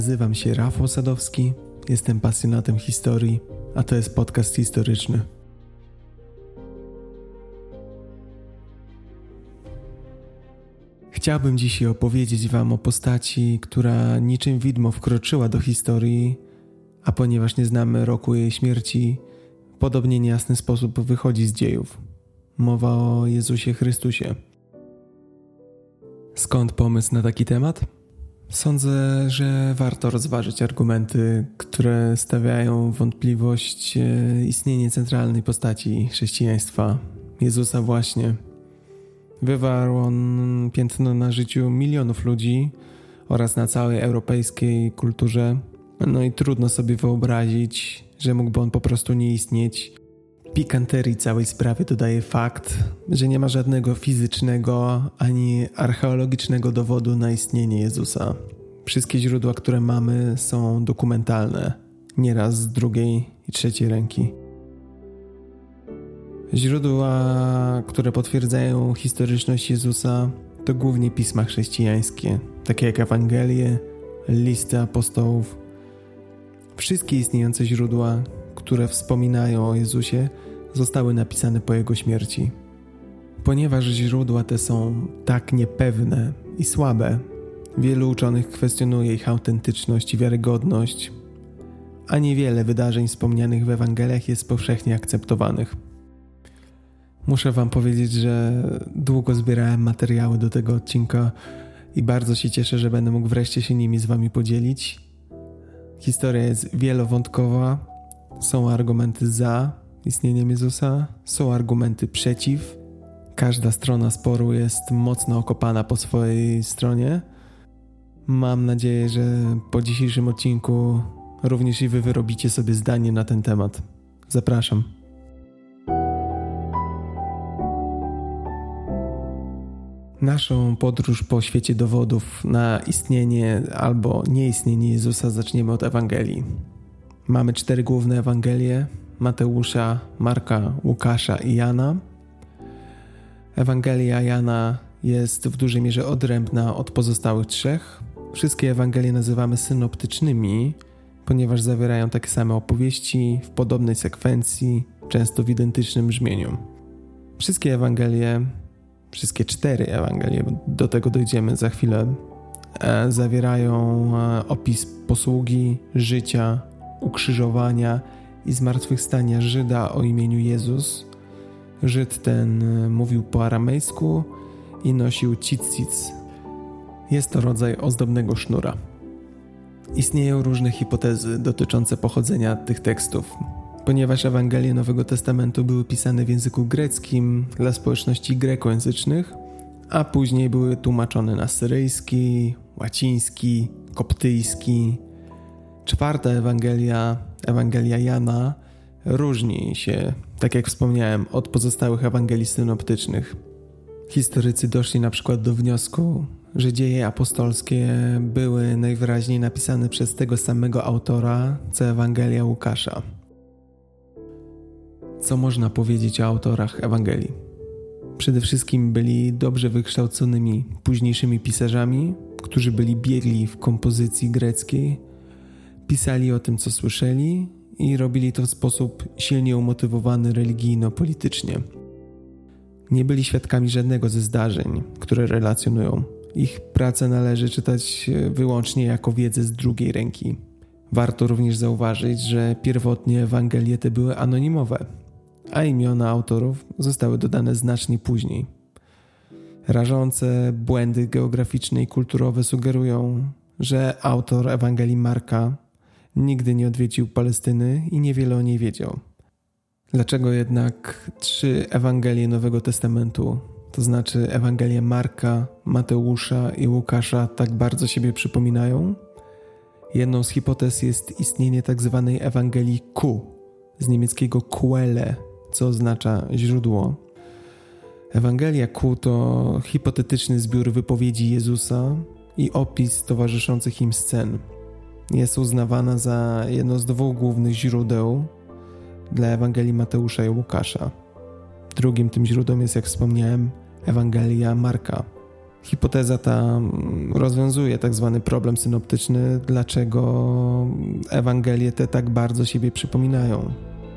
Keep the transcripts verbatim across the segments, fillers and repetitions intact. Nazywam się Rafał Sadowski, jestem pasjonatem historii, a to jest podcast historyczny. Chciałbym dzisiaj opowiedzieć Wam o postaci, która niczym widmo wkroczyła do historii, a ponieważ nie znamy roku jej śmierci, podobnie niejasny sposób wychodzi z dziejów. Mowa o Jezusie Chrystusie. Skąd pomysł na taki temat? Sądzę, że warto rozważyć argumenty, które stawiają w wątpliwość istnienie centralnej postaci chrześcijaństwa, Jezusa właśnie. Wywarł on piętno na życiu milionów ludzi oraz na całej europejskiej kulturze. No i trudno sobie wyobrazić, że mógłby on po prostu nie istnieć. Pikanterii całej sprawy dodaje fakt, że nie ma żadnego fizycznego ani archeologicznego dowodu na istnienie Jezusa. Wszystkie źródła, które mamy, są dokumentalne, nieraz z drugiej i trzeciej ręki. Źródła, które potwierdzają historyczność Jezusa, to głównie pisma chrześcijańskie, takie jak Ewangelie, listy apostołów. Wszystkie istniejące źródła, które wspominają o Jezusie, zostały napisane po Jego śmierci. Ponieważ źródła te są tak niepewne i słabe, wielu uczonych kwestionuje ich autentyczność i wiarygodność, a niewiele wydarzeń wspomnianych w Ewangeliach jest powszechnie akceptowanych. Muszę Wam powiedzieć, że długo zbierałem materiały do tego odcinka i bardzo się cieszę, że będę mógł wreszcie się nimi z Wami podzielić. Historia jest wielowątkowa. Są argumenty za istnieniem Jezusa, są argumenty przeciw. Każda strona sporu jest mocno okopana po swojej stronie. Mam nadzieję, że po dzisiejszym odcinku również i Wy wyrobicie sobie zdanie na ten temat. Zapraszam. Naszą podróż po świecie dowodów na istnienie albo nieistnienie Jezusa zaczniemy od Ewangelii. Mamy cztery główne Ewangelie: Mateusza, Marka, Łukasza i Jana. Ewangelia Jana jest w dużej mierze odrębna od pozostałych trzech. Wszystkie Ewangelie nazywamy synoptycznymi, ponieważ zawierają takie same opowieści w podobnej sekwencji, często w identycznym brzmieniu. Wszystkie Ewangelie, wszystkie cztery Ewangelie, do tego dojdziemy za chwilę, zawierają opis posługi, życia, ukrzyżowania i zmartwychwstania Żyda o imieniu Jezus. Żyd ten mówił po aramejsku i nosił tzitzit. Jest to rodzaj ozdobnego sznura. Istnieją różne hipotezy dotyczące pochodzenia tych tekstów. Ponieważ Ewangelie Nowego Testamentu były pisane w języku greckim dla społeczności grekojęzycznych, a później były tłumaczone na syryjski, łaciński, koptyjski. Czwarta Ewangelia, Ewangelia Jana, różni się, tak jak wspomniałem, od pozostałych Ewangelii synoptycznych. Historycy doszli na przykład do wniosku, że dzieje apostolskie były najwyraźniej napisane przez tego samego autora, co Ewangelia Łukasza. Co można powiedzieć o autorach Ewangelii? Przede wszystkim byli dobrze wykształconymi późniejszymi pisarzami, którzy byli biegli w kompozycji greckiej, pisali o tym, co słyszeli i robili to w sposób silnie umotywowany religijno-politycznie. Nie byli świadkami żadnego ze zdarzeń, które relacjonują. Ich pracę należy czytać wyłącznie jako wiedzę z drugiej ręki. Warto również zauważyć, że pierwotnie Ewangelie te były anonimowe, a imiona autorów zostały dodane znacznie później. Rażące błędy geograficzne i kulturowe sugerują, że autor Ewangelii Marka nigdy nie odwiedził Palestyny i niewiele o niej wiedział. Dlaczego jednak trzy Ewangelie Nowego Testamentu, to znaczy Ewangelie Marka, Mateusza i Łukasza, tak bardzo siebie przypominają? Jedną z hipotez jest istnienie tzw. Ewangelii Q, z niemieckiego Quelle, co oznacza źródło. Ewangelia Q to hipotetyczny zbiór wypowiedzi Jezusa i opis towarzyszących im scen. Jest uznawana za jedno z dwóch głównych źródeł dla Ewangelii Mateusza i Łukasza. Drugim tym źródłem jest, jak wspomniałem, Ewangelia Marka. Hipoteza ta rozwiązuje tak zwany problem synoptyczny, dlaczego Ewangelie te tak bardzo siebie przypominają.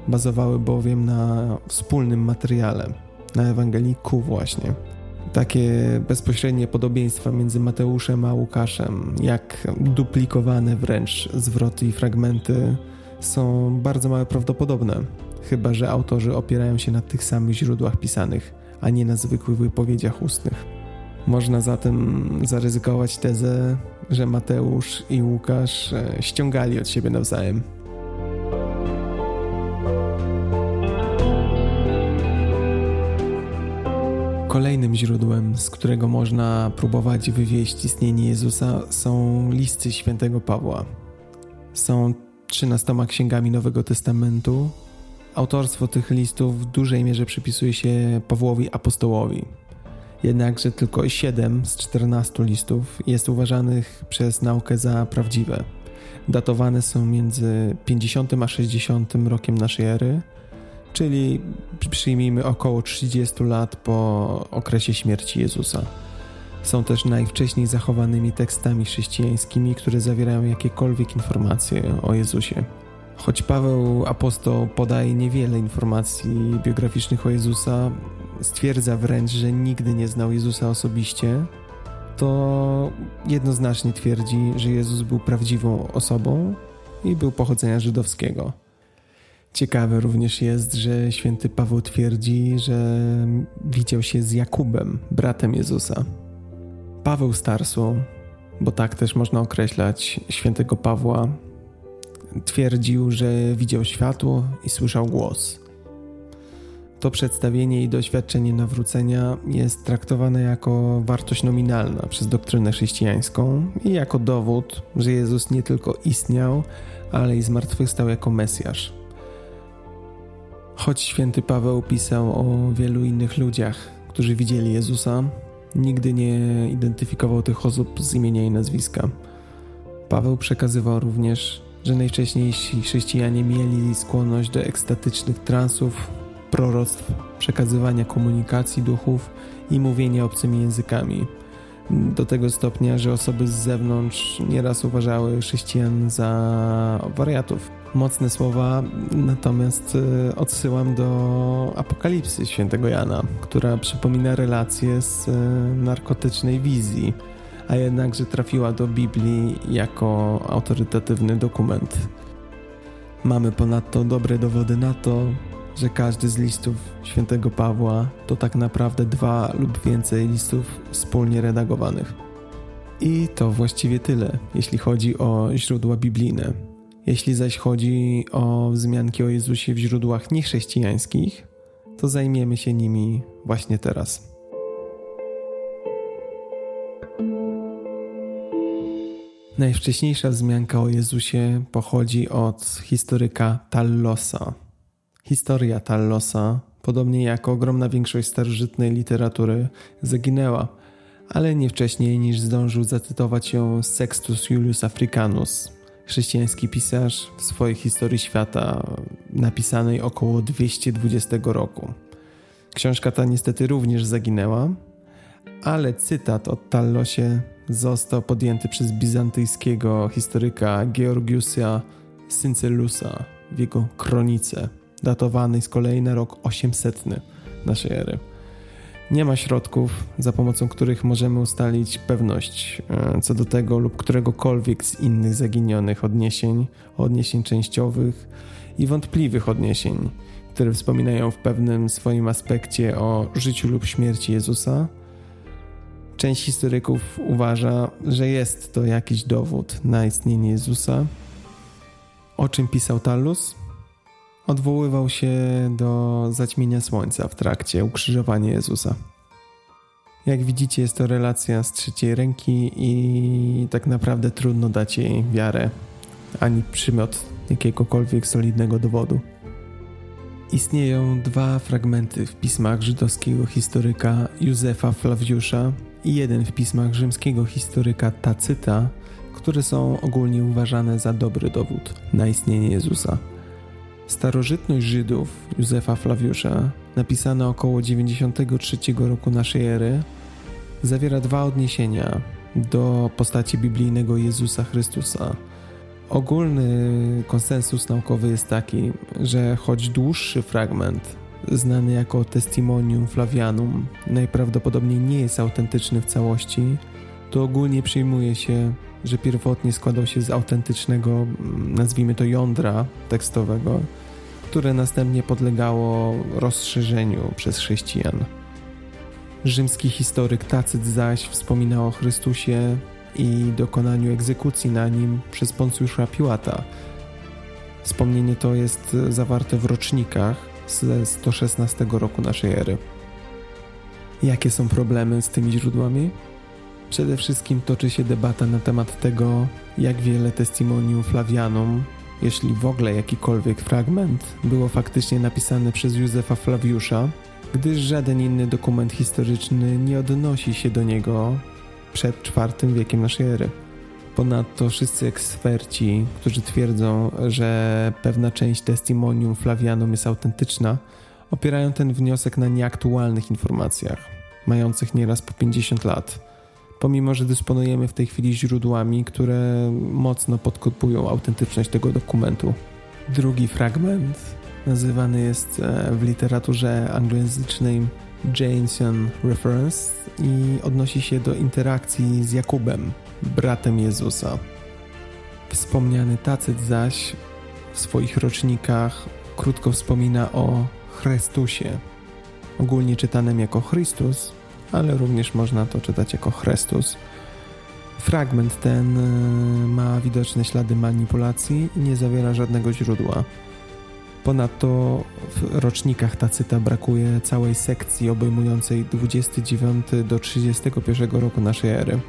Bazowały bowiem na wspólnym materiale, na Ewangelii Q właśnie. Takie bezpośrednie podobieństwa między Mateuszem a Łukaszem, jak duplikowane wręcz zwroty i fragmenty, są bardzo mało prawdopodobne, chyba że autorzy opierają się na tych samych źródłach pisanych, a nie na zwykłych wypowiedziach ustnych. Można zatem zaryzykować tezę, że Mateusz i Łukasz ściągali od siebie nawzajem. Kolejnym źródłem, z którego można próbować wywieść istnienie Jezusa, są listy świętego Pawła. Są trzynastoma księgami Nowego Testamentu. Autorstwo tych listów w dużej mierze przypisuje się Pawłowi Apostołowi. Jednakże tylko siedem z czternastu listów jest uważanych przez naukę za prawdziwe. Datowane są między pięćdziesiątym a sześćdziesiątym rokiem naszej ery, czyli przyjmijmy około trzydziestu lat po okresie śmierci Jezusa. Są też najwcześniej zachowanymi tekstami chrześcijańskimi, które zawierają jakiekolwiek informacje o Jezusie. Choć Paweł Apostoł podaje niewiele informacji biograficznych o Jezusa, stwierdza wręcz, że nigdy nie znał Jezusa osobiście, to jednoznacznie twierdzi, że Jezus był prawdziwą osobą i był pochodzenia żydowskiego. Ciekawe również jest, że święty Paweł twierdzi, że widział się z Jakubem, bratem Jezusa. Paweł Starsu, bo tak też można określać świętego Pawła, twierdził, że widział światło i słyszał głos. To przedstawienie i doświadczenie nawrócenia jest traktowane jako wartość nominalna przez doktrynę chrześcijańską i jako dowód, że Jezus nie tylko istniał, ale i zmartwychwstał jako Mesjasz. Choć święty Paweł pisał o wielu innych ludziach, którzy widzieli Jezusa, nigdy nie identyfikował tych osób z imienia i nazwiska. Paweł przekazywał również, że najwcześniejsi chrześcijanie mieli skłonność do ekstatycznych transów, proroctw, przekazywania komunikacji duchów i mówienia obcymi językami. Do tego stopnia, że osoby z zewnątrz nieraz uważały chrześcijan za wariatów. Mocne słowa, natomiast odsyłam do Apokalipsy świętego Jana, która przypomina relację z narkotycznej wizji, a jednakże trafiła do Biblii jako autorytatywny dokument. Mamy ponadto dobre dowody na to, że każdy z listów świętego Pawła to tak naprawdę dwa lub więcej listów wspólnie redagowanych. I to właściwie tyle, jeśli chodzi o źródła biblijne. Jeśli zaś chodzi o wzmianki o Jezusie w źródłach niechrześcijańskich, to zajmiemy się nimi właśnie teraz. Najwcześniejsza wzmianka o Jezusie pochodzi od historyka Thallosa. Historia Thallosa, podobnie jak ogromna większość starożytnej literatury, zaginęła, ale nie wcześniej niż zdążył zacytować ją Sextus Julius Africanus, chrześcijański pisarz w swojej historii świata, napisanej około dwieście dwudziestego roku. Książka ta niestety również zaginęła, ale cytat o Thallosie został podjęty przez bizantyjskiego historyka Georgiusa Syncellusa w jego kronice, datowanej z kolei na rok osiemsetny naszej ery. Nie ma środków, za pomocą których możemy ustalić pewność co do tego lub któregokolwiek z innych zaginionych odniesień, odniesień częściowych i wątpliwych odniesień, które wspominają w pewnym swoim aspekcie o życiu lub śmierci Jezusa. Część historyków uważa, że jest to jakiś dowód na istnienie Jezusa. O czym pisał Thallus? Odwoływał się do zaćmienia słońca w trakcie ukrzyżowania Jezusa. Jak widzicie, jest to relacja z trzeciej ręki i tak naprawdę trudno dać jej wiarę, ani przymiot jakiegokolwiek solidnego dowodu. Istnieją dwa fragmenty w pismach żydowskiego historyka Józefa Flawiusza i jeden w pismach rzymskiego historyka Tacyta, które są ogólnie uważane za dobry dowód na istnienie Jezusa. Starożytność Żydów Józefa Flawiusza, napisana około dziewięćdziesiątego trzeciego roku naszej ery, zawiera dwa odniesienia do postaci biblijnego Jezusa Chrystusa. Ogólny konsensus naukowy jest taki, że choć dłuższy fragment, znany jako Testimonium Flavianum, najprawdopodobniej nie jest autentyczny w całości, to ogólnie przyjmuje się, że pierwotnie składał się z autentycznego, nazwijmy to, jądra tekstowego, które następnie podlegało rozszerzeniu przez chrześcijan. Rzymski historyk Tacyt zaś wspominał o Chrystusie i dokonaniu egzekucji na nim przez Poncjusza Piłata. Wspomnienie to jest zawarte w rocznikach ze sto szesnastego roku naszej ery. Jakie są problemy z tymi źródłami? Przede wszystkim toczy się debata na temat tego, jak wiele Testimonium Flavianum, jeśli w ogóle jakikolwiek fragment, było faktycznie napisane przez Józefa Flawiusza, gdyż żaden inny dokument historyczny nie odnosi się do niego przed czwartym wiekiem naszej ery. Ponadto wszyscy eksperci, którzy twierdzą, że pewna część Testimonium Flavianum jest autentyczna, opierają ten wniosek na nieaktualnych informacjach, mających nieraz po pięćdziesiąt lat. Pomimo że dysponujemy w tej chwili źródłami, które mocno podkopują autentyczność tego dokumentu. Drugi fragment nazywany jest w literaturze anglojęzycznej Jansen Reference i odnosi się do interakcji z Jakubem, bratem Jezusa. Wspomniany Tacyt zaś w swoich rocznikach krótko wspomina o Chrystusie, ogólnie czytanym jako Chrystus, ale również można to czytać jako Chrystus. Fragment ten ma widoczne ślady manipulacji i nie zawiera żadnego źródła. Ponadto w rocznikach Tacyta brakuje całej sekcji obejmującej dwudziesty dziewiąty do trzydziestego pierwszego roku naszej ery.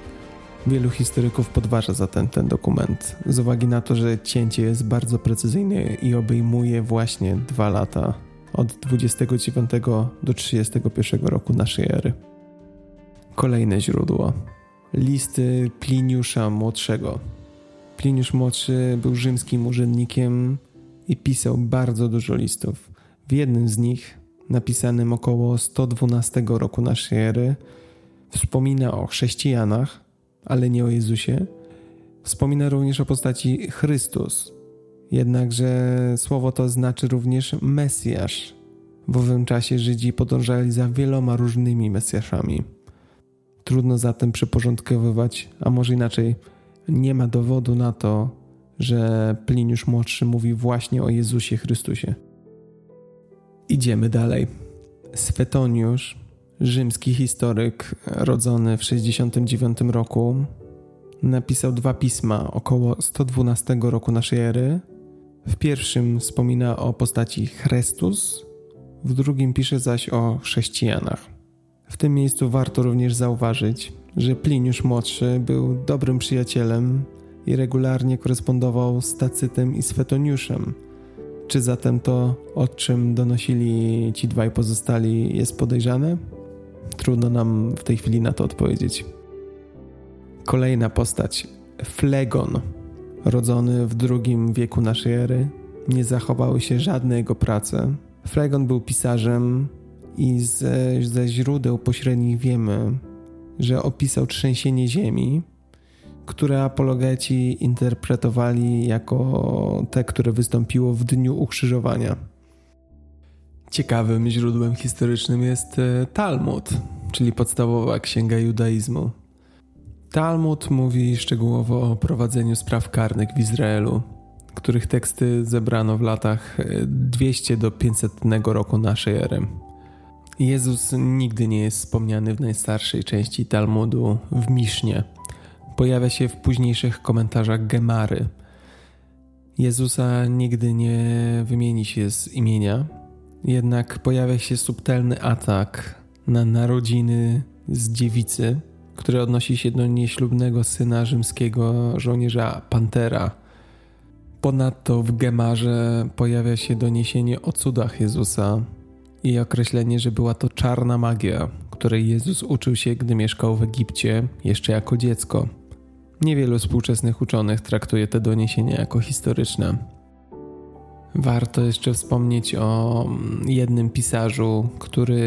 Wielu historyków podważa zatem ten dokument, z uwagi na to, że cięcie jest bardzo precyzyjne i obejmuje właśnie dwa lata, od dwudziestego dziewiątego do trzydziestego pierwszego roku naszej ery. Kolejne źródło. Listy Pliniusza Młodszego. Pliniusz Młodszy był rzymskim urzędnikiem i pisał bardzo dużo listów. W jednym z nich, napisanym około sto dwunastego roku naszej ery, wspomina o chrześcijanach, ale nie o Jezusie. Wspomina również o postaci Chrystus. Jednakże słowo to znaczy również Mesjasz. W owym czasie Żydzi podążali za wieloma różnymi Mesjaszami. Trudno zatem przyporządkowywać, a może inaczej, nie ma dowodu na to, że Pliniusz Młodszy mówi właśnie o Jezusie Chrystusie. Idziemy dalej. Swetoniusz, rzymski historyk rodzony w sześćdziesiątym dziewiątym roku, napisał dwa pisma około sto dwunastego roku naszej ery. W pierwszym wspomina o postaci Chrystus, w drugim pisze zaś o chrześcijanach. W tym miejscu warto również zauważyć, że Pliniusz Młodszy był dobrym przyjacielem i regularnie korespondował z Tacytem i Swetoniuszem. Czy zatem to, o czym donosili ci dwaj pozostali, jest podejrzane? Trudno nam w tej chwili na to odpowiedzieć. Kolejna postać, Flegon, rodzony w drugim wieku naszej ery. Nie zachowały się żadne jego prace. Flegon był pisarzem, i ze, ze źródeł pośrednich wiemy, że opisał trzęsienie ziemi, które apologeci interpretowali jako te, które wystąpiło w dniu ukrzyżowania. Ciekawym źródłem historycznym jest Talmud, czyli podstawowa księga judaizmu. Talmud mówi szczegółowo o prowadzeniu spraw karnych w Izraelu, których teksty zebrano w latach dwieście do pięćsetnego roku naszej ery. Jezus nigdy nie jest wspomniany w najstarszej części Talmudu, w Misznie. Pojawia się w późniejszych komentarzach Gemary. Jezusa nigdy nie wymieni się z imienia, jednak pojawia się subtelny atak na narodziny z dziewicy, który odnosi się do nieślubnego syna rzymskiego żołnierza Pantera. Ponadto w Gemarze pojawia się doniesienie o cudach Jezusa, i określenie, że była to czarna magia, której Jezus uczył się, gdy mieszkał w Egipcie jeszcze jako dziecko. Niewielu współczesnych uczonych traktuje te doniesienia jako historyczne. Warto jeszcze wspomnieć o jednym pisarzu, który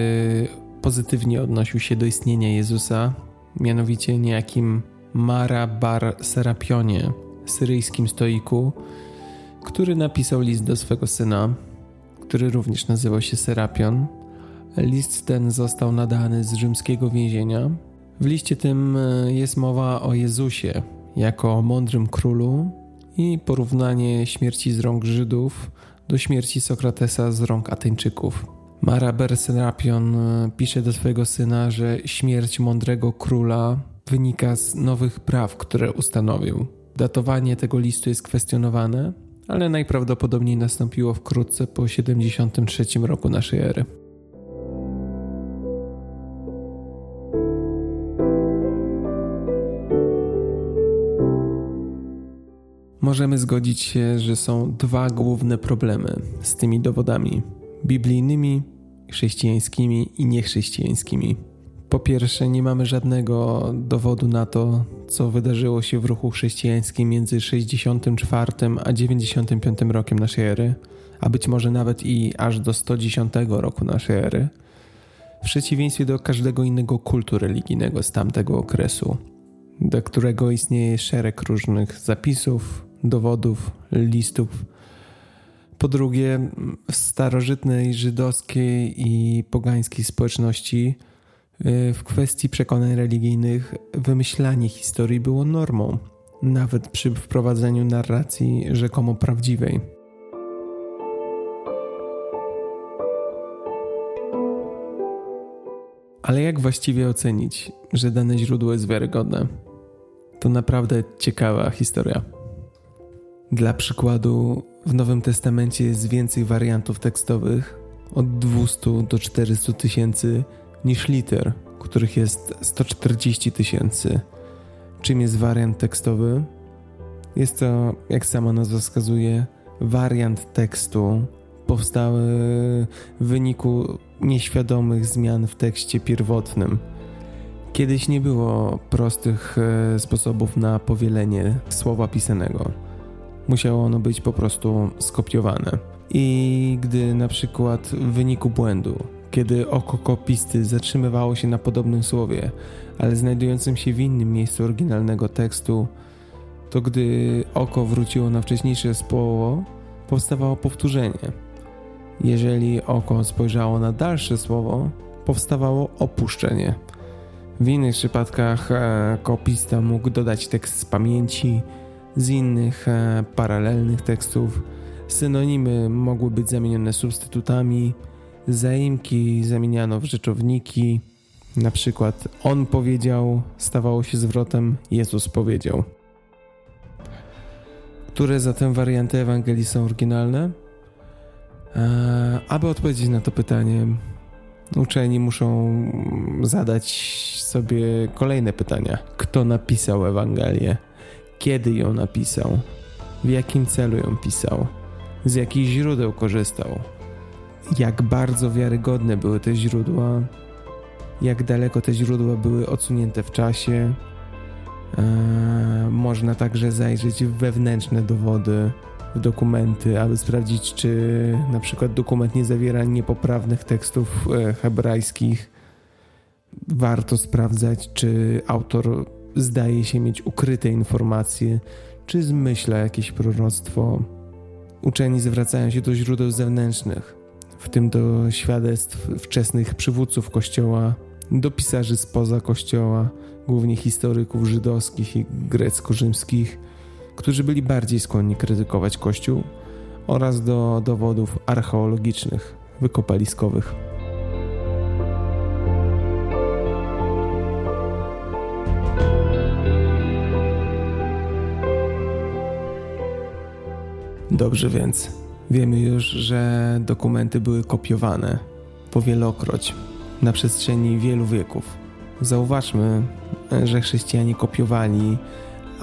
pozytywnie odnosił się do istnienia Jezusa mianowicie niejakim Mara Bar Serapionie, syryjskim stoiku, który napisał list do swego syna, który również nazywał się Serapion. List ten został nadany z rzymskiego więzienia. W liście tym jest mowa o Jezusie jako mądrym królu i porównanie śmierci z rąk Żydów do śmierci Sokratesa z rąk Ateńczyków. Mara Bar Serapion pisze do swojego syna, że śmierć mądrego króla wynika z nowych praw, które ustanowił. Datowanie tego listu jest kwestionowane, ale najprawdopodobniej nastąpiło wkrótce po siedemdziesiątym trzecim roku naszej ery. Możemy zgodzić się, że są dwa główne problemy z tymi dowodami biblijnymi, chrześcijańskimi i niechrześcijańskimi. Po pierwsze, nie mamy żadnego dowodu na to, co wydarzyło się w ruchu chrześcijańskim między sześćdziesiątym czwartym a dziewięćdziesiątym piątym rokiem naszej ery, a być może nawet i aż do sto dziesiątego roku naszej ery, w przeciwieństwie do każdego innego kultu religijnego z tamtego okresu, do którego istnieje szereg różnych zapisów, dowodów, listów. Po drugie, w starożytnej żydowskiej i pogańskiej społeczności w kwestii przekonań religijnych wymyślanie historii było normą, nawet przy wprowadzeniu narracji rzekomo prawdziwej. Ale jak właściwie ocenić, że dane źródło jest wiarygodne? To naprawdę ciekawa historia. Dla przykładu, w Nowym Testamencie jest więcej wariantów tekstowych, od dwieście do czterysta tysięcy, niż liter, których jest sto czterdzieści tysięcy. Czym jest wariant tekstowy? Jest to, jak sama nazwa wskazuje, wariant tekstu powstały w wyniku nieświadomych zmian w tekście pierwotnym. Kiedyś nie było prostych sposobów na powielenie słowa pisanego. Musiało ono być po prostu skopiowane. I gdy na przykład w wyniku błędu, kiedy oko kopisty zatrzymywało się na podobnym słowie, ale znajdującym się w innym miejscu oryginalnego tekstu, to gdy oko wróciło na wcześniejsze słowo, powstawało powtórzenie. Jeżeli oko spojrzało na dalsze słowo, powstawało opuszczenie. W innych przypadkach kopista mógł dodać tekst z pamięci, z innych paralelnych tekstów. Synonimy mogły być zamienione substytutami, zaimki zamieniano w rzeczowniki, na przykład on powiedział stawało się zwrotem Jezus powiedział. Które zatem warianty Ewangelii są oryginalne? Eee, aby odpowiedzieć na to pytanie, uczeni muszą zadać sobie kolejne pytania. Kto napisał Ewangelię? Kiedy ją napisał? W jakim celu ją pisał? Z jakich źródeł korzystał? Jak bardzo wiarygodne były te źródła, jak daleko te źródła były odsunięte w czasie. Eee, można także zajrzeć w wewnętrzne dowody, w dokumenty, aby sprawdzić, czy na przykład dokument nie zawiera niepoprawnych tekstów hebrajskich. Warto sprawdzać, czy autor zdaje się mieć ukryte informacje, czy zmyśla jakieś proroctwo. Uczeni zwracają się do źródeł zewnętrznych, w tym do świadectw wczesnych przywódców Kościoła, do pisarzy spoza Kościoła, głównie historyków żydowskich i grecko-rzymskich, którzy byli bardziej skłonni krytykować Kościół, oraz do dowodów archeologicznych, wykopaliskowych. Dobrze więc. Wiemy już, że dokumenty były kopiowane po wielokroć na przestrzeni wielu wieków. Zauważmy, że chrześcijanie kopiowali,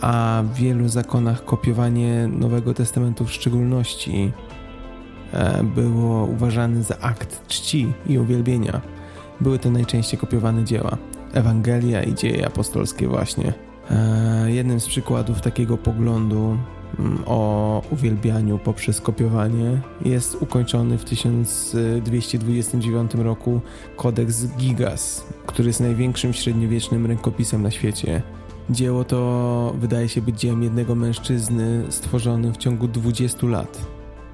a w wielu zakonach kopiowanie Nowego Testamentu w szczególności było uważane za akt czci i uwielbienia. Były to najczęściej kopiowane dzieła, Ewangelia i dzieje apostolskie właśnie. Jednym z przykładów takiego poglądu o uwielbianiu poprzez kopiowanie jest ukończony w tysiąc dwieście dwudziestym dziewiątym roku kodeks Gigas, który jest największym średniowiecznym rękopisem na świecie. Dzieło to wydaje się być dziełem jednego mężczyzny stworzonym w ciągu dwudziestu lat.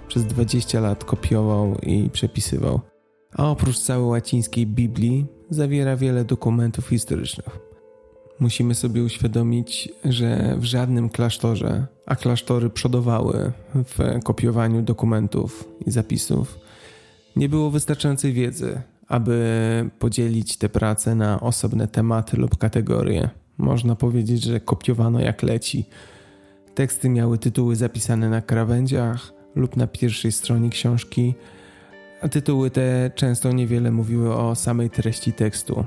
Przez dwadzieścia lat kopiował i przepisywał. A oprócz całej łacińskiej Biblii zawiera wiele dokumentów historycznych. Musimy sobie uświadomić, że w żadnym klasztorze, a klasztory przodowały w kopiowaniu dokumentów i zapisów, nie było wystarczającej wiedzy, aby podzielić te prace na osobne tematy lub kategorie. Można powiedzieć, że kopiowano jak leci. Teksty miały tytuły zapisane na krawędziach lub na pierwszej stronie książki, a tytuły te często niewiele mówiły o samej treści tekstu.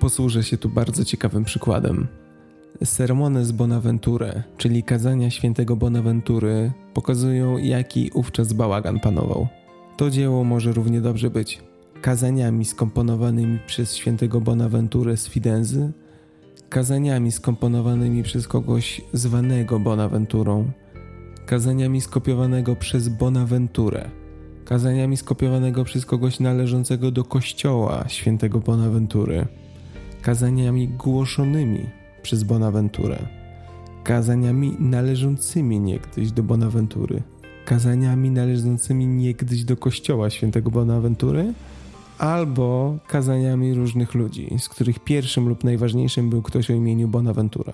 Posłużę się tu bardzo ciekawym przykładem. Sermony z Bonawentury, czyli kazania świętego Bonawentury, pokazują, jaki ówczas bałagan panował. To dzieło może równie dobrze być kazaniami skomponowanymi przez świętego Bonawenturę z Fidenzy, kazaniami skomponowanymi przez kogoś zwanego Bonawenturą, kazaniami skopiowanego przez Bonawenturę, kazaniami skopiowanego przez kogoś należącego do kościoła świętego Bonawentury, kazaniami głoszonymi przez Bonawenturę, kazaniami należącymi niegdyś do Bonawentury, kazaniami należącymi niegdyś do kościoła świętego Bonawentury, albo kazaniami różnych ludzi, z których pierwszym lub najważniejszym był ktoś o imieniu Bonawentura.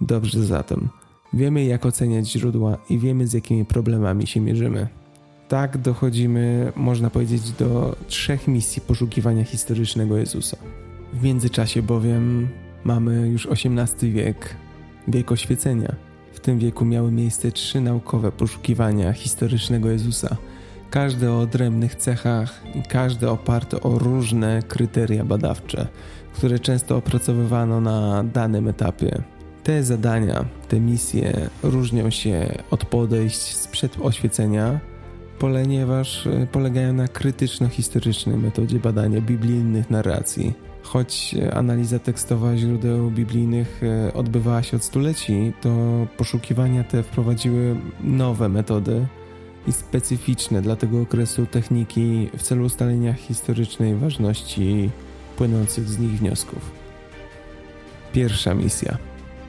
Dobrze zatem, wiemy jak oceniać źródła i wiemy z jakimi problemami się mierzymy. Tak dochodzimy, można powiedzieć, do trzech misji poszukiwania historycznego Jezusa. W międzyczasie bowiem mamy już osiemnasty wiek, wiek oświecenia. W tym wieku miały miejsce trzy naukowe poszukiwania historycznego Jezusa, każde o odrębnych cechach i każde oparte o różne kryteria badawcze, które często opracowywano na danym etapie. Te zadania, te misje różnią się od podejść sprzed oświecenia, ponieważ polegają na krytyczno-historycznej metodzie badania biblijnych narracji. Choć analiza tekstowa źródeł biblijnych odbywała się od stuleci, to poszukiwania te wprowadziły nowe metody i specyficzne dla tego okresu techniki w celu ustalenia historycznej ważności płynących z nich wniosków. Pierwsza misja.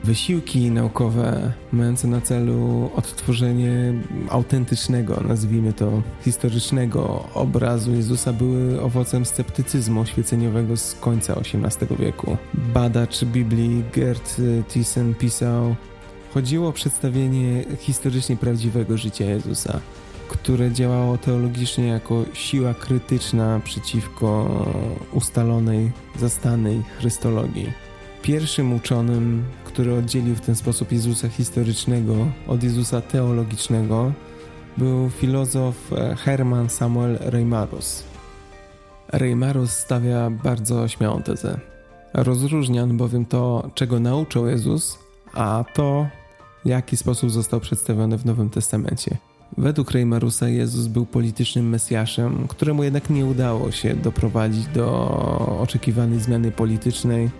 Wysiłki naukowe mające na celu odtworzenie autentycznego, nazwijmy to historycznego obrazu Jezusa były owocem sceptycyzmu oświeceniowego z końca osiemnastego wieku. Badacz Biblii Gerd Theissen pisał: chodziło o przedstawienie historycznie prawdziwego życia Jezusa, które działało teologicznie jako siła krytyczna przeciwko ustalonej, zastanej chrystologii. Pierwszym uczonym, który oddzielił w ten sposób Jezusa historycznego od Jezusa teologicznego, był filozof Hermann Samuel Reimarus. Reimarus stawia bardzo śmiałą tezę. Rozróżnia on bowiem to, czego nauczał Jezus, a to, w jaki sposób został przedstawiony w Nowym Testamencie. Według Reimarusa Jezus był politycznym mesjaszem, któremu jednak nie udało się doprowadzić do oczekiwanej zmiany politycznej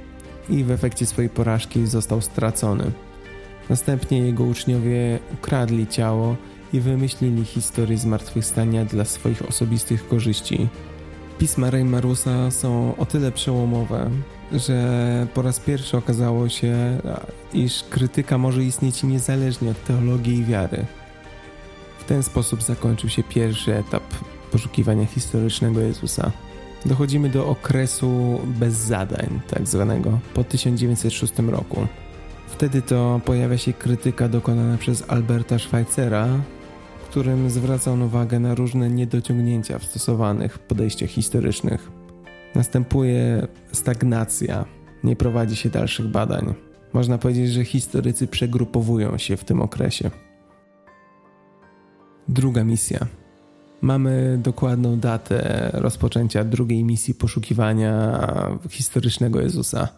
i w efekcie swojej porażki został stracony. Następnie jego uczniowie ukradli ciało i wymyślili historię zmartwychwstania dla swoich osobistych korzyści. Pisma Reimarusa są o tyle przełomowe, że po raz pierwszy okazało się, iż krytyka może istnieć niezależnie od teologii i wiary. W ten sposób zakończył się pierwszy etap poszukiwania historycznego Jezusa. Dochodzimy do okresu bez zadań, tak zwanego, po tysiąc dziewięćset szóstym roku. Wtedy to pojawia się krytyka dokonana przez Alberta Schweitzera, którym zwraca on uwagę na różne niedociągnięcia w stosowanych podejściach historycznych. Następuje stagnacja, nie prowadzi się dalszych badań. Można powiedzieć, że historycy przegrupowują się w tym okresie. Druga misja. Mamy dokładną datę rozpoczęcia drugiej misji poszukiwania historycznego Jezusa.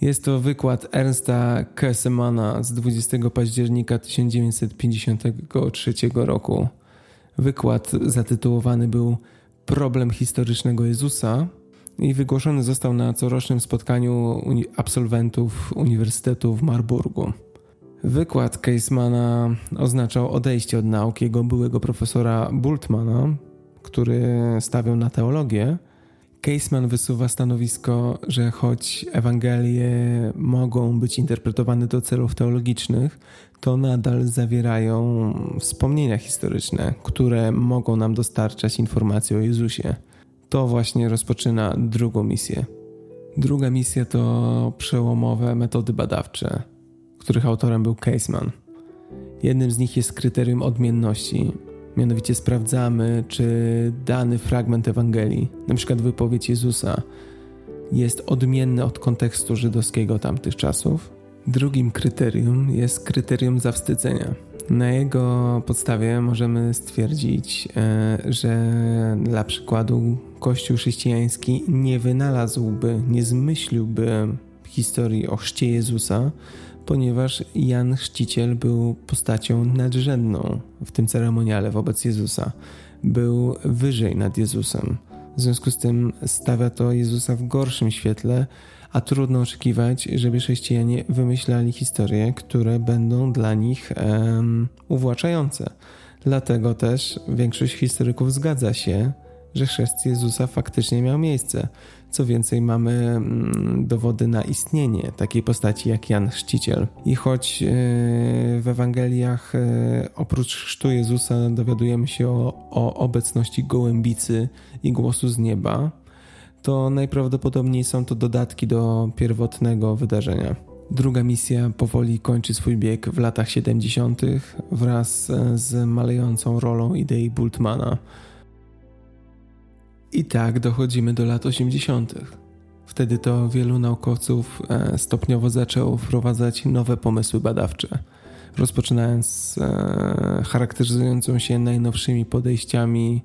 Jest to wykład Ernsta Kessemana z dwudziestego października tysiąc dziewięćset pięćdziesiątego trzeciego roku. Wykład zatytułowany był Problem historycznego Jezusa i wygłoszony został na corocznym spotkaniu absolwentów Uniwersytetu w Marburgu. Wykład Keismana oznaczał odejście od nauk jego byłego profesora Bultmana, który stawiał na teologię. Keisman wysuwa stanowisko, że choć Ewangelie mogą być interpretowane do celów teologicznych, to nadal zawierają wspomnienia historyczne, które mogą nam dostarczać informacji o Jezusie. To właśnie rozpoczyna drugą misję. Druga misja to przełomowe metody badawcze, których autorem był Keisman. Jednym z nich jest kryterium odmienności. Mianowicie sprawdzamy, czy dany fragment Ewangelii, np. wypowiedź Jezusa, jest odmienny od kontekstu żydowskiego tamtych czasów. Drugim kryterium jest kryterium zawstydzenia. Na jego podstawie możemy stwierdzić, że dla przykładu Kościół chrześcijański nie wynalazłby, nie zmyśliłby historii o chrzcie Jezusa, ponieważ Jan Chrzciciel był postacią nadrzędną w tym ceremoniale wobec Jezusa. Był wyżej nad Jezusem. W związku z tym stawia to Jezusa w gorszym świetle, a trudno oczekiwać, żeby chrześcijanie wymyślali historie, które będą dla nich um, uwłaczające. Dlatego też większość historyków zgadza się, że chrzest Jezusa faktycznie miał miejsce. Co więcej, mamy mm, dowody na istnienie takiej postaci jak Jan Chrzciciel. I choć yy, w Ewangeliach yy, oprócz chrztu Jezusa dowiadujemy się o, o obecności gołębicy i głosu z nieba, to najprawdopodobniej są to dodatki do pierwotnego wydarzenia. Druga misja powoli kończy swój bieg w latach siedemdziesiątych wraz z malejącą rolą idei Bultmana. I tak dochodzimy do lat osiemdziesiątych. Wtedy to wielu naukowców stopniowo zaczęło wprowadzać nowe pomysły badawcze, rozpoczynając charakteryzującą się najnowszymi podejściami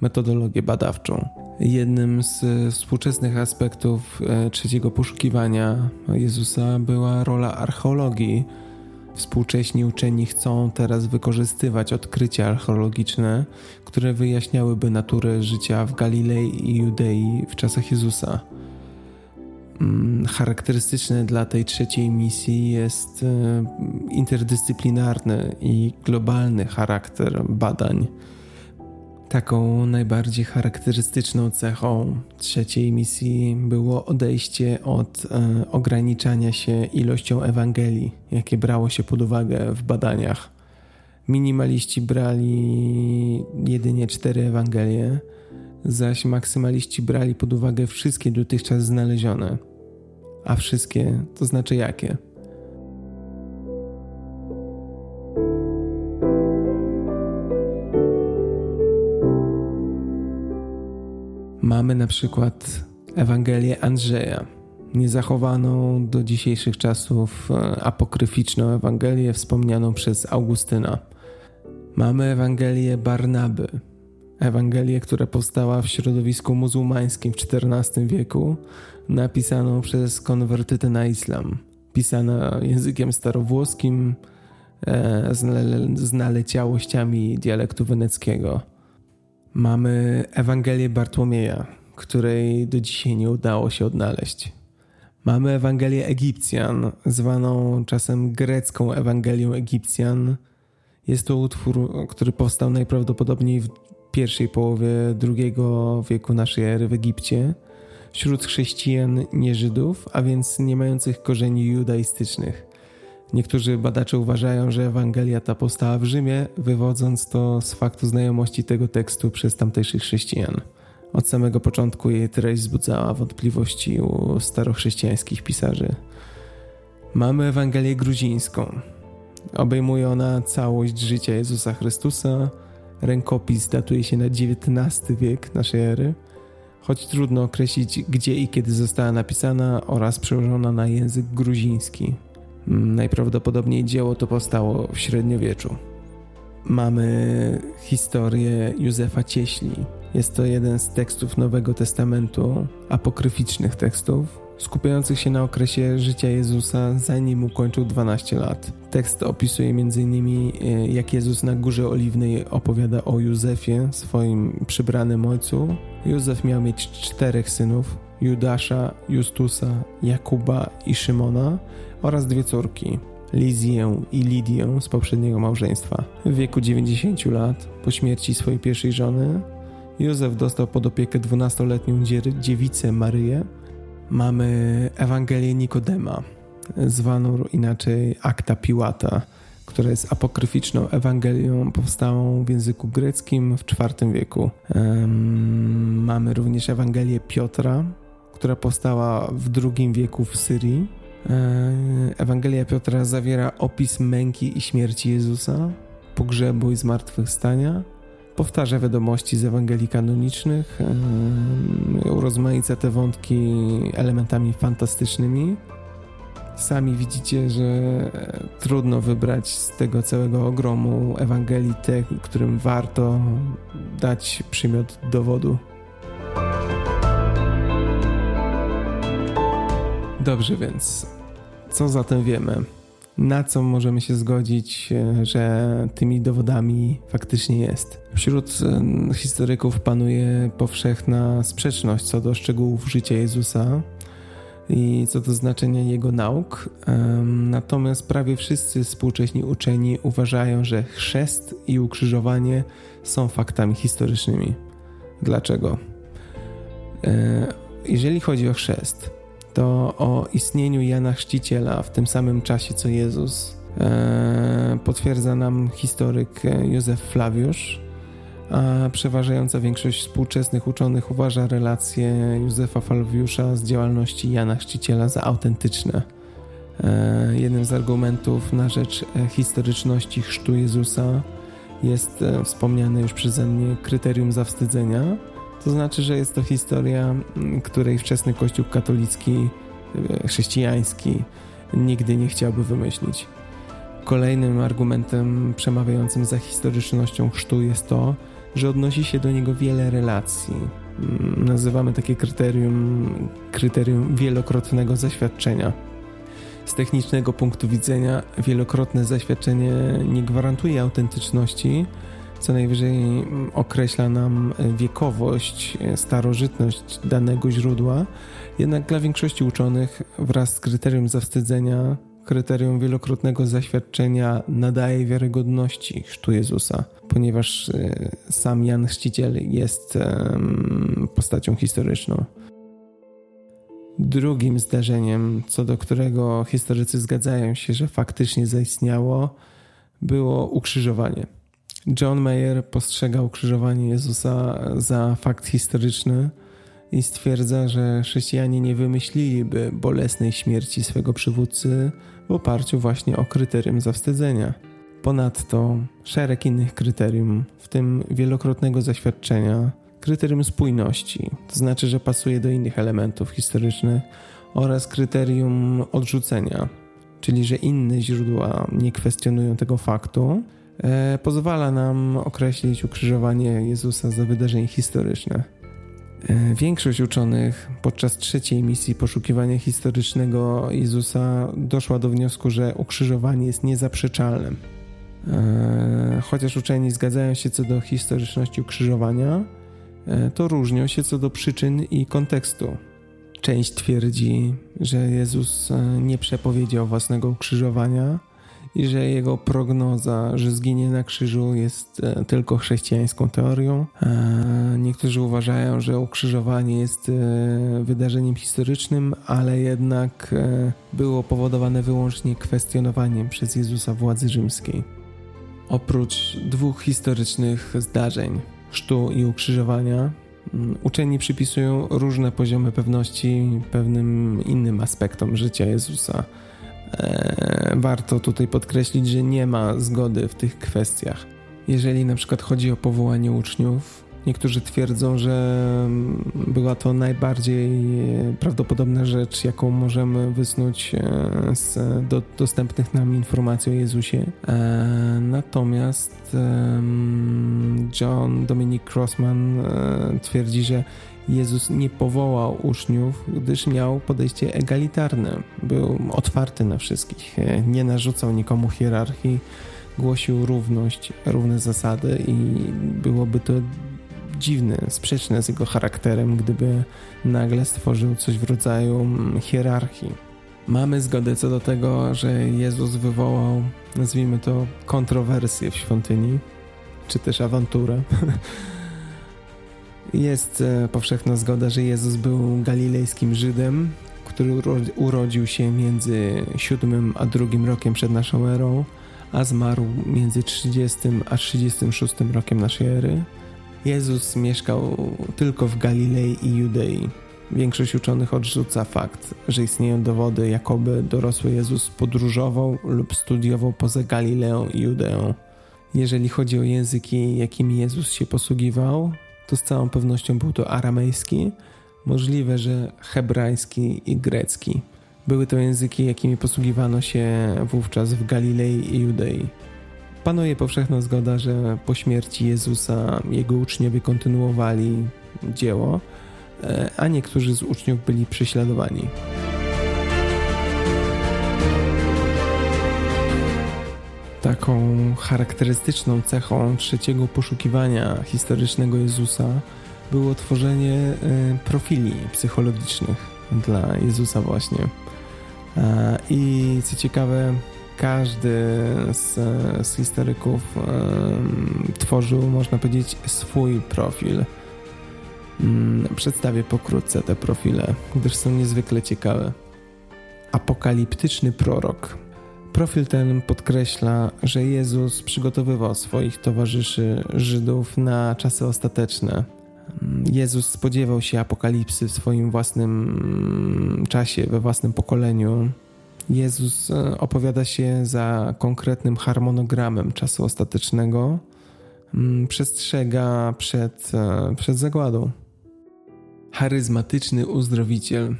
metodologię badawczą. Jednym z współczesnych aspektów trzeciego poszukiwania Jezusa była rola archeologii. Współcześni uczeni chcą teraz wykorzystywać odkrycia archeologiczne, które wyjaśniałyby naturę życia w Galilei i Judei w czasach Jezusa. Charakterystyczne dla tej trzeciej misji jest interdyscyplinarny i globalny charakter badań. Taką najbardziej charakterystyczną cechą trzeciej misji było odejście od e, ograniczania się ilością Ewangelii, jakie brało się pod uwagę w badaniach. Minimaliści brali jedynie cztery Ewangelie, zaś maksymaliści brali pod uwagę wszystkie dotychczas znalezione. A wszystkie to znaczy jakie? Mamy na przykład Ewangelię Andrzeja, niezachowaną do dzisiejszych czasów apokryficzną Ewangelię wspomnianą przez Augustyna. Mamy Ewangelię Barnaby, Ewangelię, która powstała w środowisku muzułmańskim w czternastym wieku, napisaną przez konwertytę na islam, pisana językiem starowłoskim z naleciałościami dialektu weneckiego. Mamy Ewangelię Bartłomieja, której do dzisiaj nie udało się odnaleźć. Mamy Ewangelię Egipcjan, zwaną czasem grecką Ewangelią Egipcjan. Jest to utwór, który powstał najprawdopodobniej w pierwszej połowie drugiego wieku naszej ery w Egipcie, wśród chrześcijan nie Żydów, a więc nie mających korzeni judaistycznych. Niektórzy badacze uważają, że Ewangelia ta powstała w Rzymie, wywodząc to z faktu znajomości tego tekstu przez tamtejszych chrześcijan. Od samego początku jej treść wzbudzała wątpliwości u starochrześcijańskich pisarzy. Mamy Ewangelię gruzińską. Obejmuje ona całość życia Jezusa Chrystusa. Rękopis datuje się na dziewiętnasty wiek naszej ery, choć trudno określić, gdzie i kiedy została napisana oraz przełożona na język gruziński. Najprawdopodobniej dzieło to powstało w średniowieczu. Mamy historię Józefa Cieśli. Jest to jeden z tekstów Nowego Testamentu, apokryficznych tekstów, skupiających się na okresie życia Jezusa, zanim ukończył dwanaście lat. Tekst opisuje m.in. jak Jezus na Górze Oliwnej opowiada o Józefie, swoim przybranym ojcu. Józef miał mieć czterech synów: Judasza, Justusa, Jakuba i Szymona oraz dwie córki, Lizię i Lidię z poprzedniego małżeństwa. W wieku dziewięćdziesięciu lat, po śmierci swojej pierwszej żony, Józef dostał pod opiekę dwunastoletnią dziewicę Maryję. Mamy Ewangelię Nikodema, zwaną inaczej Akta Piłata, która jest apokryficzną Ewangelią powstałą w języku greckim w czwartym wieku. Um, mamy również Ewangelię Piotra, która powstała w drugiego wieku w Syrii. Um, Ewangelia Piotra zawiera opis męki i śmierci Jezusa, pogrzebu i zmartwychwstania, powtarza wiadomości z Ewangelii kanonicznych, um, urozmaica te wątki elementami fantastycznymi. Sami widzicie, że trudno wybrać z tego całego ogromu Ewangelii te, którym warto dać przymiot dowodu. Dobrze więc, co zatem wiemy? Na co możemy się zgodzić, że tymi dowodami faktycznie jest? Wśród historyków panuje powszechna sprzeczność co do szczegółów życia Jezusa i co do znaczenia jego nauk. Natomiast prawie wszyscy współcześni uczeni uważają, że chrzest i ukrzyżowanie są faktami historycznymi. Dlaczego? Jeżeli chodzi o chrzest, to o istnieniu Jana Chrzciciela w tym samym czasie co Jezus potwierdza nam historyk Józef Flawiusz, a przeważająca większość współczesnych uczonych uważa relacje Józefa Flawiusza z działalności Jana Chrzciciela za autentyczne. Jednym z argumentów na rzecz historyczności chrztu Jezusa jest wspomniane już przeze mnie kryterium zawstydzenia, to znaczy, że jest to historia, której wczesny Kościół katolicki, chrześcijański nigdy nie chciałby wymyślić. Kolejnym argumentem przemawiającym za historycznością chrztu jest to, że odnosi się do niego wiele relacji. Nazywamy takie kryterium kryterium wielokrotnego zaświadczenia. Z technicznego punktu widzenia wielokrotne zaświadczenie nie gwarantuje autentyczności, co najwyżej określa nam wiekowość, starożytność danego źródła, jednak dla większości uczonych wraz z kryterium zawstydzenia kryterium wielokrotnego zaświadczenia nadaje wiarygodności chrztu Jezusa, ponieważ sam Jan Chrzciciel jest postacią historyczną. Drugim zdarzeniem, co do którego historycy zgadzają się, że faktycznie zaistniało, było ukrzyżowanie. John Mayer postrzega ukrzyżowanie Jezusa za fakt historyczny i stwierdza, że chrześcijanie nie wymyśliliby bolesnej śmierci swego przywódcy w oparciu właśnie o kryterium zawstydzenia. Ponadto szereg innych kryterium, w tym wielokrotnego zaświadczenia, kryterium spójności, to znaczy, że pasuje do innych elementów historycznych, oraz kryterium odrzucenia, czyli że inne źródła nie kwestionują tego faktu, e, pozwala nam określić ukrzyżowanie Jezusa za wydarzenie historyczne. Większość uczonych podczas trzeciej misji poszukiwania historycznego Jezusa doszła do wniosku, że ukrzyżowanie jest niezaprzeczalne. Chociaż uczeni zgadzają się co do historyczności ukrzyżowania, to różnią się co do przyczyn i kontekstu. Część twierdzi, że Jezus nie przepowiedział własnego ukrzyżowania i że jego prognoza, że zginie na krzyżu, jest tylko chrześcijańską teorią. Niektórzy uważają, że ukrzyżowanie jest wydarzeniem historycznym, ale jednak było powodowane wyłącznie kwestionowaniem przez Jezusa władzy rzymskiej. Oprócz dwóch historycznych zdarzeń, chrztu i ukrzyżowania, uczeni przypisują różne poziomy pewności pewnym innym aspektom życia Jezusa. Warto tutaj podkreślić, że nie ma zgody w tych kwestiach. Jeżeli na przykład chodzi o powołanie uczniów, niektórzy twierdzą, że była to najbardziej prawdopodobna rzecz, jaką możemy wysnuć z do, dostępnych nam informacji o Jezusie. Natomiast John Dominic Crossman twierdzi, że Jezus nie powołał uczniów, gdyż miał podejście egalitarne. Był otwarty na wszystkich, nie narzucał nikomu hierarchii, głosił równość, równe zasady i byłoby to dziwne, sprzeczne z jego charakterem, gdyby nagle stworzył coś w rodzaju hierarchii. Mamy zgodę co do tego, że Jezus wywołał, nazwijmy to, kontrowersję w świątyni, czy też awanturę. Jest powszechna zgoda, że Jezus był galilejskim Żydem, który urodził się między siódmym a drugim rokiem przed naszą erą, a zmarł między trzydziestym a trzydziestym szóstym rokiem naszej ery. Jezus mieszkał tylko w Galilei i Judei. Większość uczonych odrzuca fakt, że istnieją dowody, jakoby dorosły Jezus podróżował lub studiował poza Galileą i Judeą. Jeżeli chodzi o języki, jakimi Jezus się posługiwał, to z całą pewnością był to aramejski, możliwe, że hebrajski i grecki. Były to języki, jakimi posługiwano się wówczas w Galilei i Judei. Panuje powszechna zgoda, że po śmierci Jezusa jego uczniowie kontynuowali dzieło, a niektórzy z uczniów byli prześladowani. Taką charakterystyczną cechą trzeciego poszukiwania historycznego Jezusa było tworzenie profili psychologicznych dla Jezusa właśnie. I co ciekawe, każdy z, z historyków tworzył, można powiedzieć, swój profil. Przedstawię pokrótce te profile, gdyż są niezwykle ciekawe. Apokaliptyczny prorok. Profil ten podkreśla, że Jezus przygotowywał swoich towarzyszy Żydów na czasy ostateczne. Jezus spodziewał się apokalipsy w swoim własnym czasie, we własnym pokoleniu. Jezus opowiada się za konkretnym harmonogramem czasu ostatecznego. Przestrzega przed, przed zagładą. Charyzmatyczny uzdrowiciel.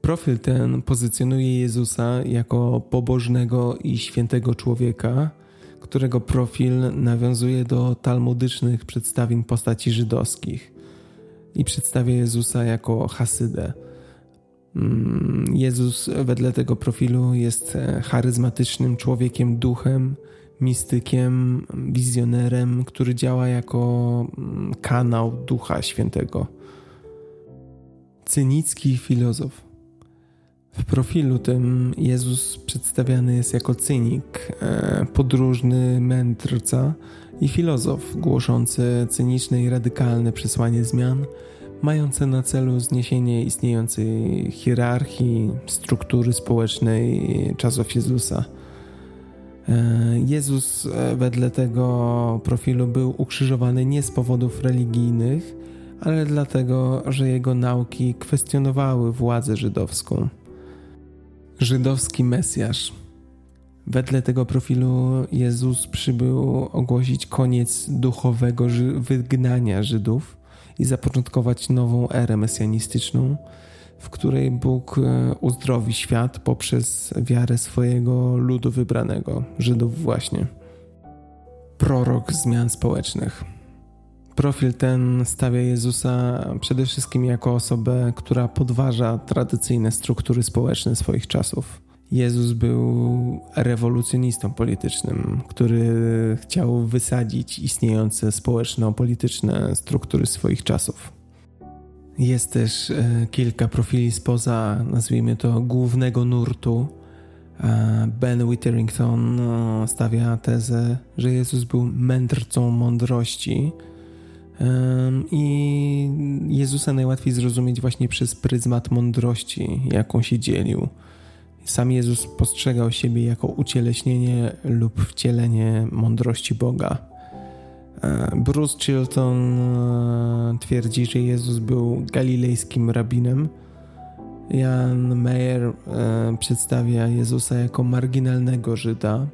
Profil ten pozycjonuje Jezusa jako pobożnego i świętego człowieka, którego profil nawiązuje do talmudycznych przedstawień postaci żydowskich i przedstawia Jezusa jako hasydę. Jezus wedle tego profilu jest charyzmatycznym człowiekiem duchem, mistykiem, wizjonerem, który działa jako kanał Ducha Świętego. Cynicki filozof. W profilu tym Jezus przedstawiany jest jako cynik, podróżny mędrca i filozof głoszący cyniczne i radykalne przesłanie zmian, mające na celu zniesienie istniejącej hierarchii, struktury społecznej czasów Jezusa. Jezus wedle tego profilu był ukrzyżowany nie z powodów religijnych, ale dlatego, że jego nauki kwestionowały władzę żydowską. Żydowski Mesjasz. Wedle tego profilu Jezus przybył ogłosić koniec duchowego wygnania Żydów i zapoczątkować nową erę mesjanistyczną, w której Bóg uzdrowi świat poprzez wiarę swojego ludu wybranego, Żydów właśnie. Prorok zmian społecznych. Profil ten stawia Jezusa przede wszystkim jako osobę, która podważa tradycyjne struktury społeczne swoich czasów. Jezus był rewolucjonistą politycznym, który chciał wysadzić istniejące społeczno-polityczne struktury swoich czasów. Jest też kilka profili spoza, nazwijmy to, głównego nurtu. Ben Witterington stawia tezę, że Jezus był mędrcą mądrości i Jezusa najłatwiej zrozumieć właśnie przez pryzmat mądrości, jaką się dzielił. Sam Jezus postrzegał siebie jako ucieleśnienie lub wcielenie mądrości Boga. Bruce Chilton twierdzi, że Jezus był galilejskim rabinem. Jan Mayer przedstawia Jezusa jako marginalnego Żyda.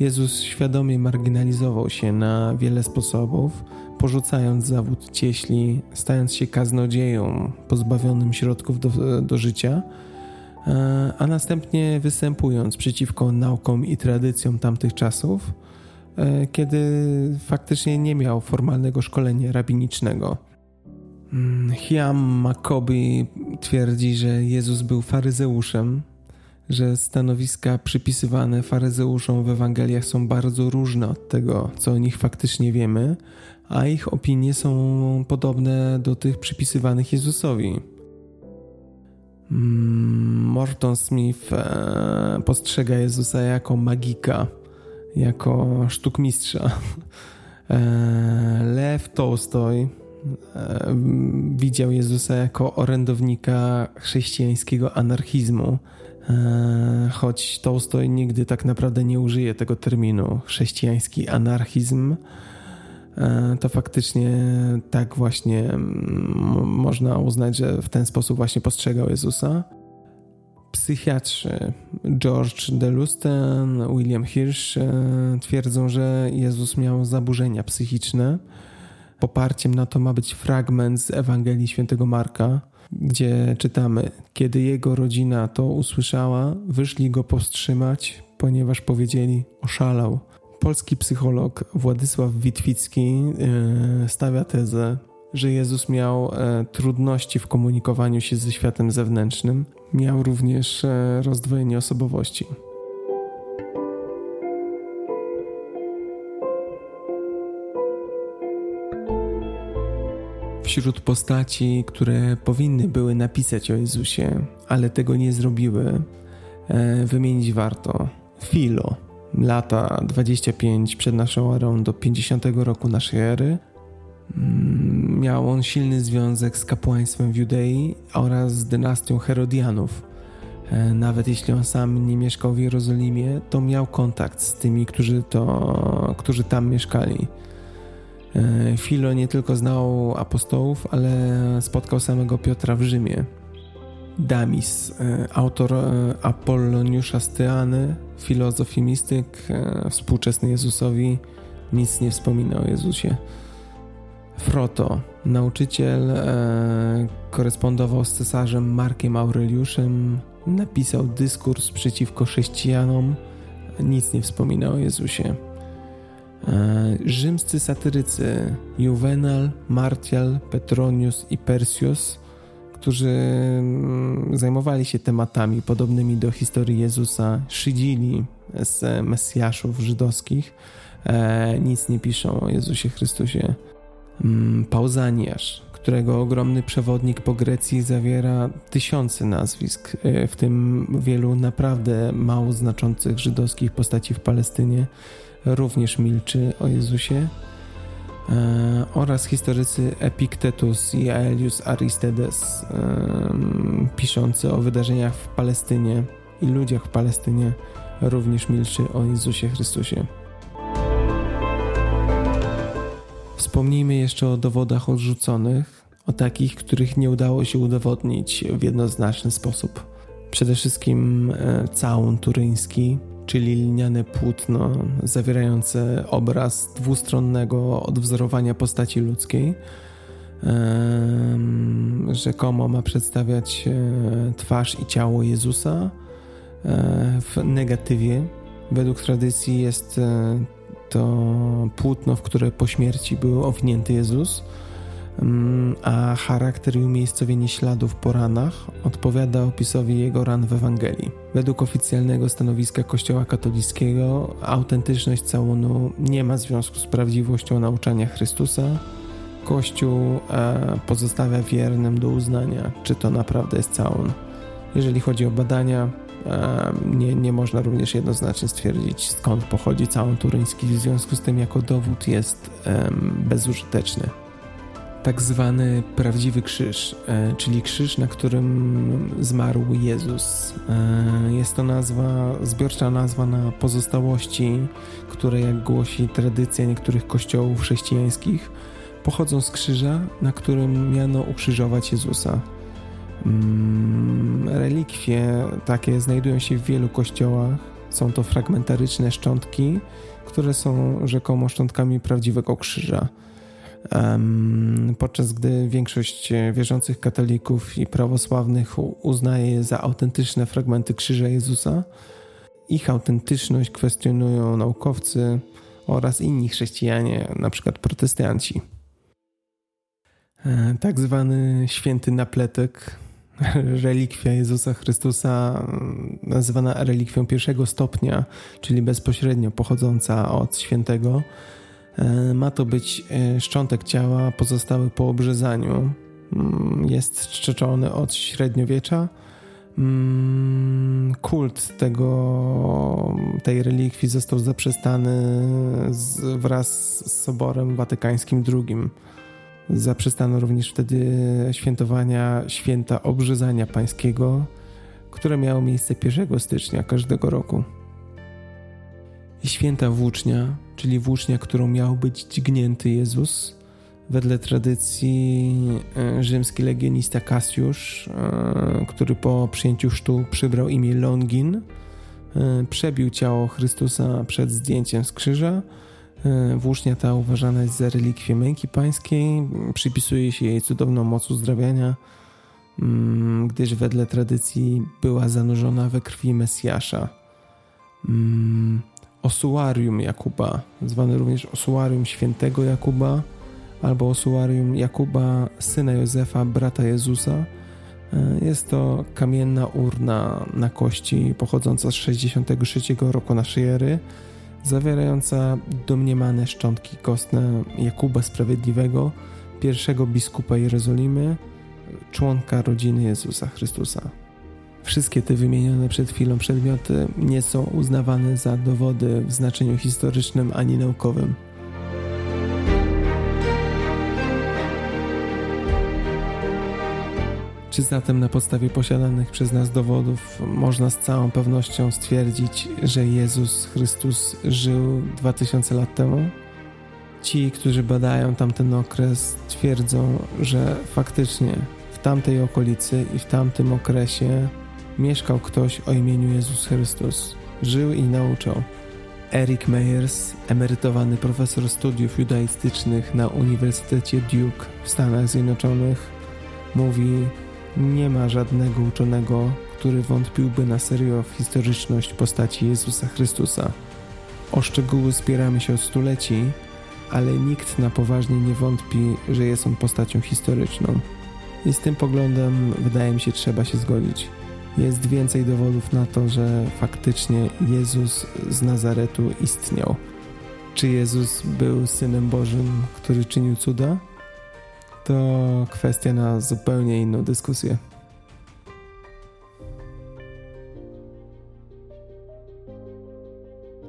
Jezus świadomie marginalizował się na wiele sposobów, porzucając zawód cieśli, stając się kaznodzieją pozbawionym środków do, do życia, a następnie występując przeciwko naukom i tradycjom tamtych czasów, kiedy faktycznie nie miał formalnego szkolenia rabinicznego. Hiam Maccabi twierdzi, że Jezus był faryzeuszem, że stanowiska przypisywane faryzeuszom w Ewangeliach są bardzo różne od tego, co o nich faktycznie wiemy, a ich opinie są podobne do tych przypisywanych Jezusowi. Morton Smith postrzega Jezusa jako magika, jako sztukmistrza. Lew Tolstoj widział Jezusa jako orędownika chrześcijańskiego anarchizmu, choć Tolstoj nigdy tak naprawdę nie użyje tego terminu. Chrześcijański anarchizm to faktycznie tak właśnie można uznać, że w ten sposób właśnie postrzegał Jezusa. Psychiatrzy George de Lusten, William Hirsch twierdzą, że Jezus miał zaburzenia psychiczne. Poparciem na to ma być fragment z Ewangelii Świętego Marka, gdzie czytamy: kiedy jego rodzina to usłyszała, wyszli go powstrzymać, ponieważ powiedzieli: oszalał. Polski psycholog Władysław Witwicki stawia tezę, że Jezus miał trudności w komunikowaniu się ze światem zewnętrznym. Miał również rozdwojenie osobowości. Wśród postaci, które powinny były napisać o Jezusie, ale tego nie zrobiły, wymienić warto Filo, lata dwadzieścia pięć przed naszą erą do pięćdziesiątego roku naszej ery. Miał on silny związek z kapłaństwem w Judei oraz z dynastią Herodianów. Nawet jeśli on sam nie mieszkał w Jerozolimie, to miał kontakt z tymi, którzy, to, którzy tam mieszkali. Filo nie tylko znał apostołów, ale spotkał samego Piotra w Rzymie. Damis, autor Apolloniusza z Tyany, filozof i mistyk, współczesny Jezusowi, nic nie wspomina o Jezusie. Froto, nauczyciel, korespondował z cesarzem Markiem Aureliuszem, napisał dyskurs przeciwko chrześcijanom, nic nie wspomina o Jezusie. Rzymscy satyrycy Juvenal, Martial, Petronius i Persius, którzy zajmowali się tematami podobnymi do historii Jezusa, szydzili z mesjaszów żydowskich, nic nie piszą o Jezusie Chrystusie. Pauzaniasz, którego ogromny przewodnik po Grecji zawiera tysiące nazwisk, w tym wielu naprawdę mało znaczących żydowskich postaci w Palestynie, również milczy o Jezusie. E, oraz historycy Epiktetus i Aelius Aristedes e, piszący o wydarzeniach w Palestynie i ludziach w Palestynie również milczy o Jezusie Chrystusie. Wspomnijmy jeszcze o dowodach odrzuconych, o takich, których nie udało się udowodnić w jednoznaczny sposób. Przede wszystkim e, całun turyński, czyli liniane płótno zawierające obraz dwustronnego odwzorowania postaci ludzkiej. Rzekomo ma przedstawiać twarz i ciało Jezusa w negatywie. Według tradycji jest to płótno, w które po śmierci był owinięty Jezus, a charakter i umiejscowienie śladów po ranach odpowiada opisowi jego ran w Ewangelii. Według oficjalnego stanowiska Kościoła katolickiego autentyczność całunu nie ma związku z prawdziwością nauczania Chrystusa. Kościół pozostawia wiernym do uznania, czy to naprawdę jest całun. Jeżeli chodzi o badania, nie, nie można również jednoznacznie stwierdzić, skąd pochodzi całun turyński, w związku z tym jako dowód jest bezużyteczny. Tak zwany prawdziwy krzyż, czyli krzyż, na którym zmarł Jezus. Jest to nazwa, zbiorcza nazwa na pozostałości, które, jak głosi tradycja niektórych kościołów chrześcijańskich, pochodzą z krzyża, na którym miano ukrzyżować Jezusa. Relikwie takie znajdują się w wielu kościołach. Są to fragmentaryczne szczątki, które są rzekomo szczątkami prawdziwego krzyża. Podczas gdy większość wierzących katolików i prawosławnych uznaje za autentyczne fragmenty krzyża Jezusa, ich autentyczność kwestionują naukowcy oraz inni chrześcijanie, np. protestanci. Tak zwany święty napletek, relikwia Jezusa Chrystusa, nazywana relikwią pierwszego stopnia, czyli bezpośrednio pochodząca od świętego. Ma to być szczątek ciała pozostały po obrzezaniu. Jest czczony od średniowiecza kult tego, tej relikwii został zaprzestany z, wraz z Soborem Watykańskim drugim. Zaprzestano również wtedy świętowania święta Obrzezania Pańskiego, które miało miejsce pierwszego stycznia każdego roku. I święta włócznia, czyli włócznia, którą miał być dźgnięty Jezus, wedle tradycji rzymski legionista Kasiusz, który po przyjęciu chrztu przybrał imię Longin, przebił ciało Chrystusa przed zdjęciem z krzyża. Włócznia ta uważana jest za relikwię męki pańskiej, przypisuje się jej cudowną moc uzdrawiania, gdyż wedle tradycji była zanurzona we krwi Mesjasza. Osuarium Jakuba, zwane również Osuarium Świętego Jakuba, albo Osuarium Jakuba, syna Józefa, brata Jezusa. Jest to kamienna urna na kości pochodząca z sześćdziesiątego trzeciego roku naszej ery, zawierająca domniemane szczątki kostne Jakuba Sprawiedliwego, pierwszego biskupa Jerozolimy, członka rodziny Jezusa Chrystusa. Wszystkie te wymienione przed chwilą przedmioty nie są uznawane za dowody w znaczeniu historycznym ani naukowym. Czy zatem na podstawie posiadanych przez nas dowodów można z całą pewnością stwierdzić, że Jezus Chrystus żył dwa tysiące lat temu? Ci, którzy badają tamten okres, twierdzą, że faktycznie w tamtej okolicy i w tamtym okresie mieszkał ktoś o imieniu Jezus Chrystus. Żył i nauczał. Eric Meyers, emerytowany profesor studiów judaistycznych na Uniwersytecie Duke w Stanach Zjednoczonych, mówi: nie ma żadnego uczonego, który wątpiłby na serio w historyczność postaci Jezusa Chrystusa. O szczegóły spieramy się od stuleci, ale nikt na poważnie nie wątpi, że jest on postacią historyczną. I z tym poglądem, wydaje mi się, trzeba się zgodzić. Jest więcej dowodów na to, że faktycznie Jezus z Nazaretu istniał. Czy Jezus był Synem Bożym, który czynił cuda? To kwestia na zupełnie inną dyskusję.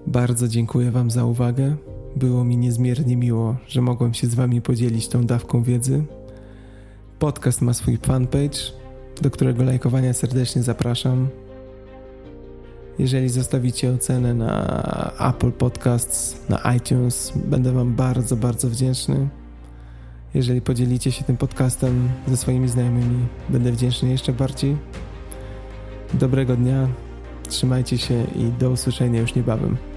Bardzo dziękuję Wam za uwagę. Było mi niezmiernie miło, że mogłem się z Wami podzielić tą dawką wiedzy. Podcast ma swój fanpage, do którego lajkowania serdecznie zapraszam. Jeżeli zostawicie ocenę na Apple Podcasts, na iTunes, będę Wam bardzo, bardzo wdzięczny. Jeżeli podzielicie się tym podcastem ze swoimi znajomymi, będę wdzięczny jeszcze bardziej. Dobrego dnia, trzymajcie się i do usłyszenia już niebawem.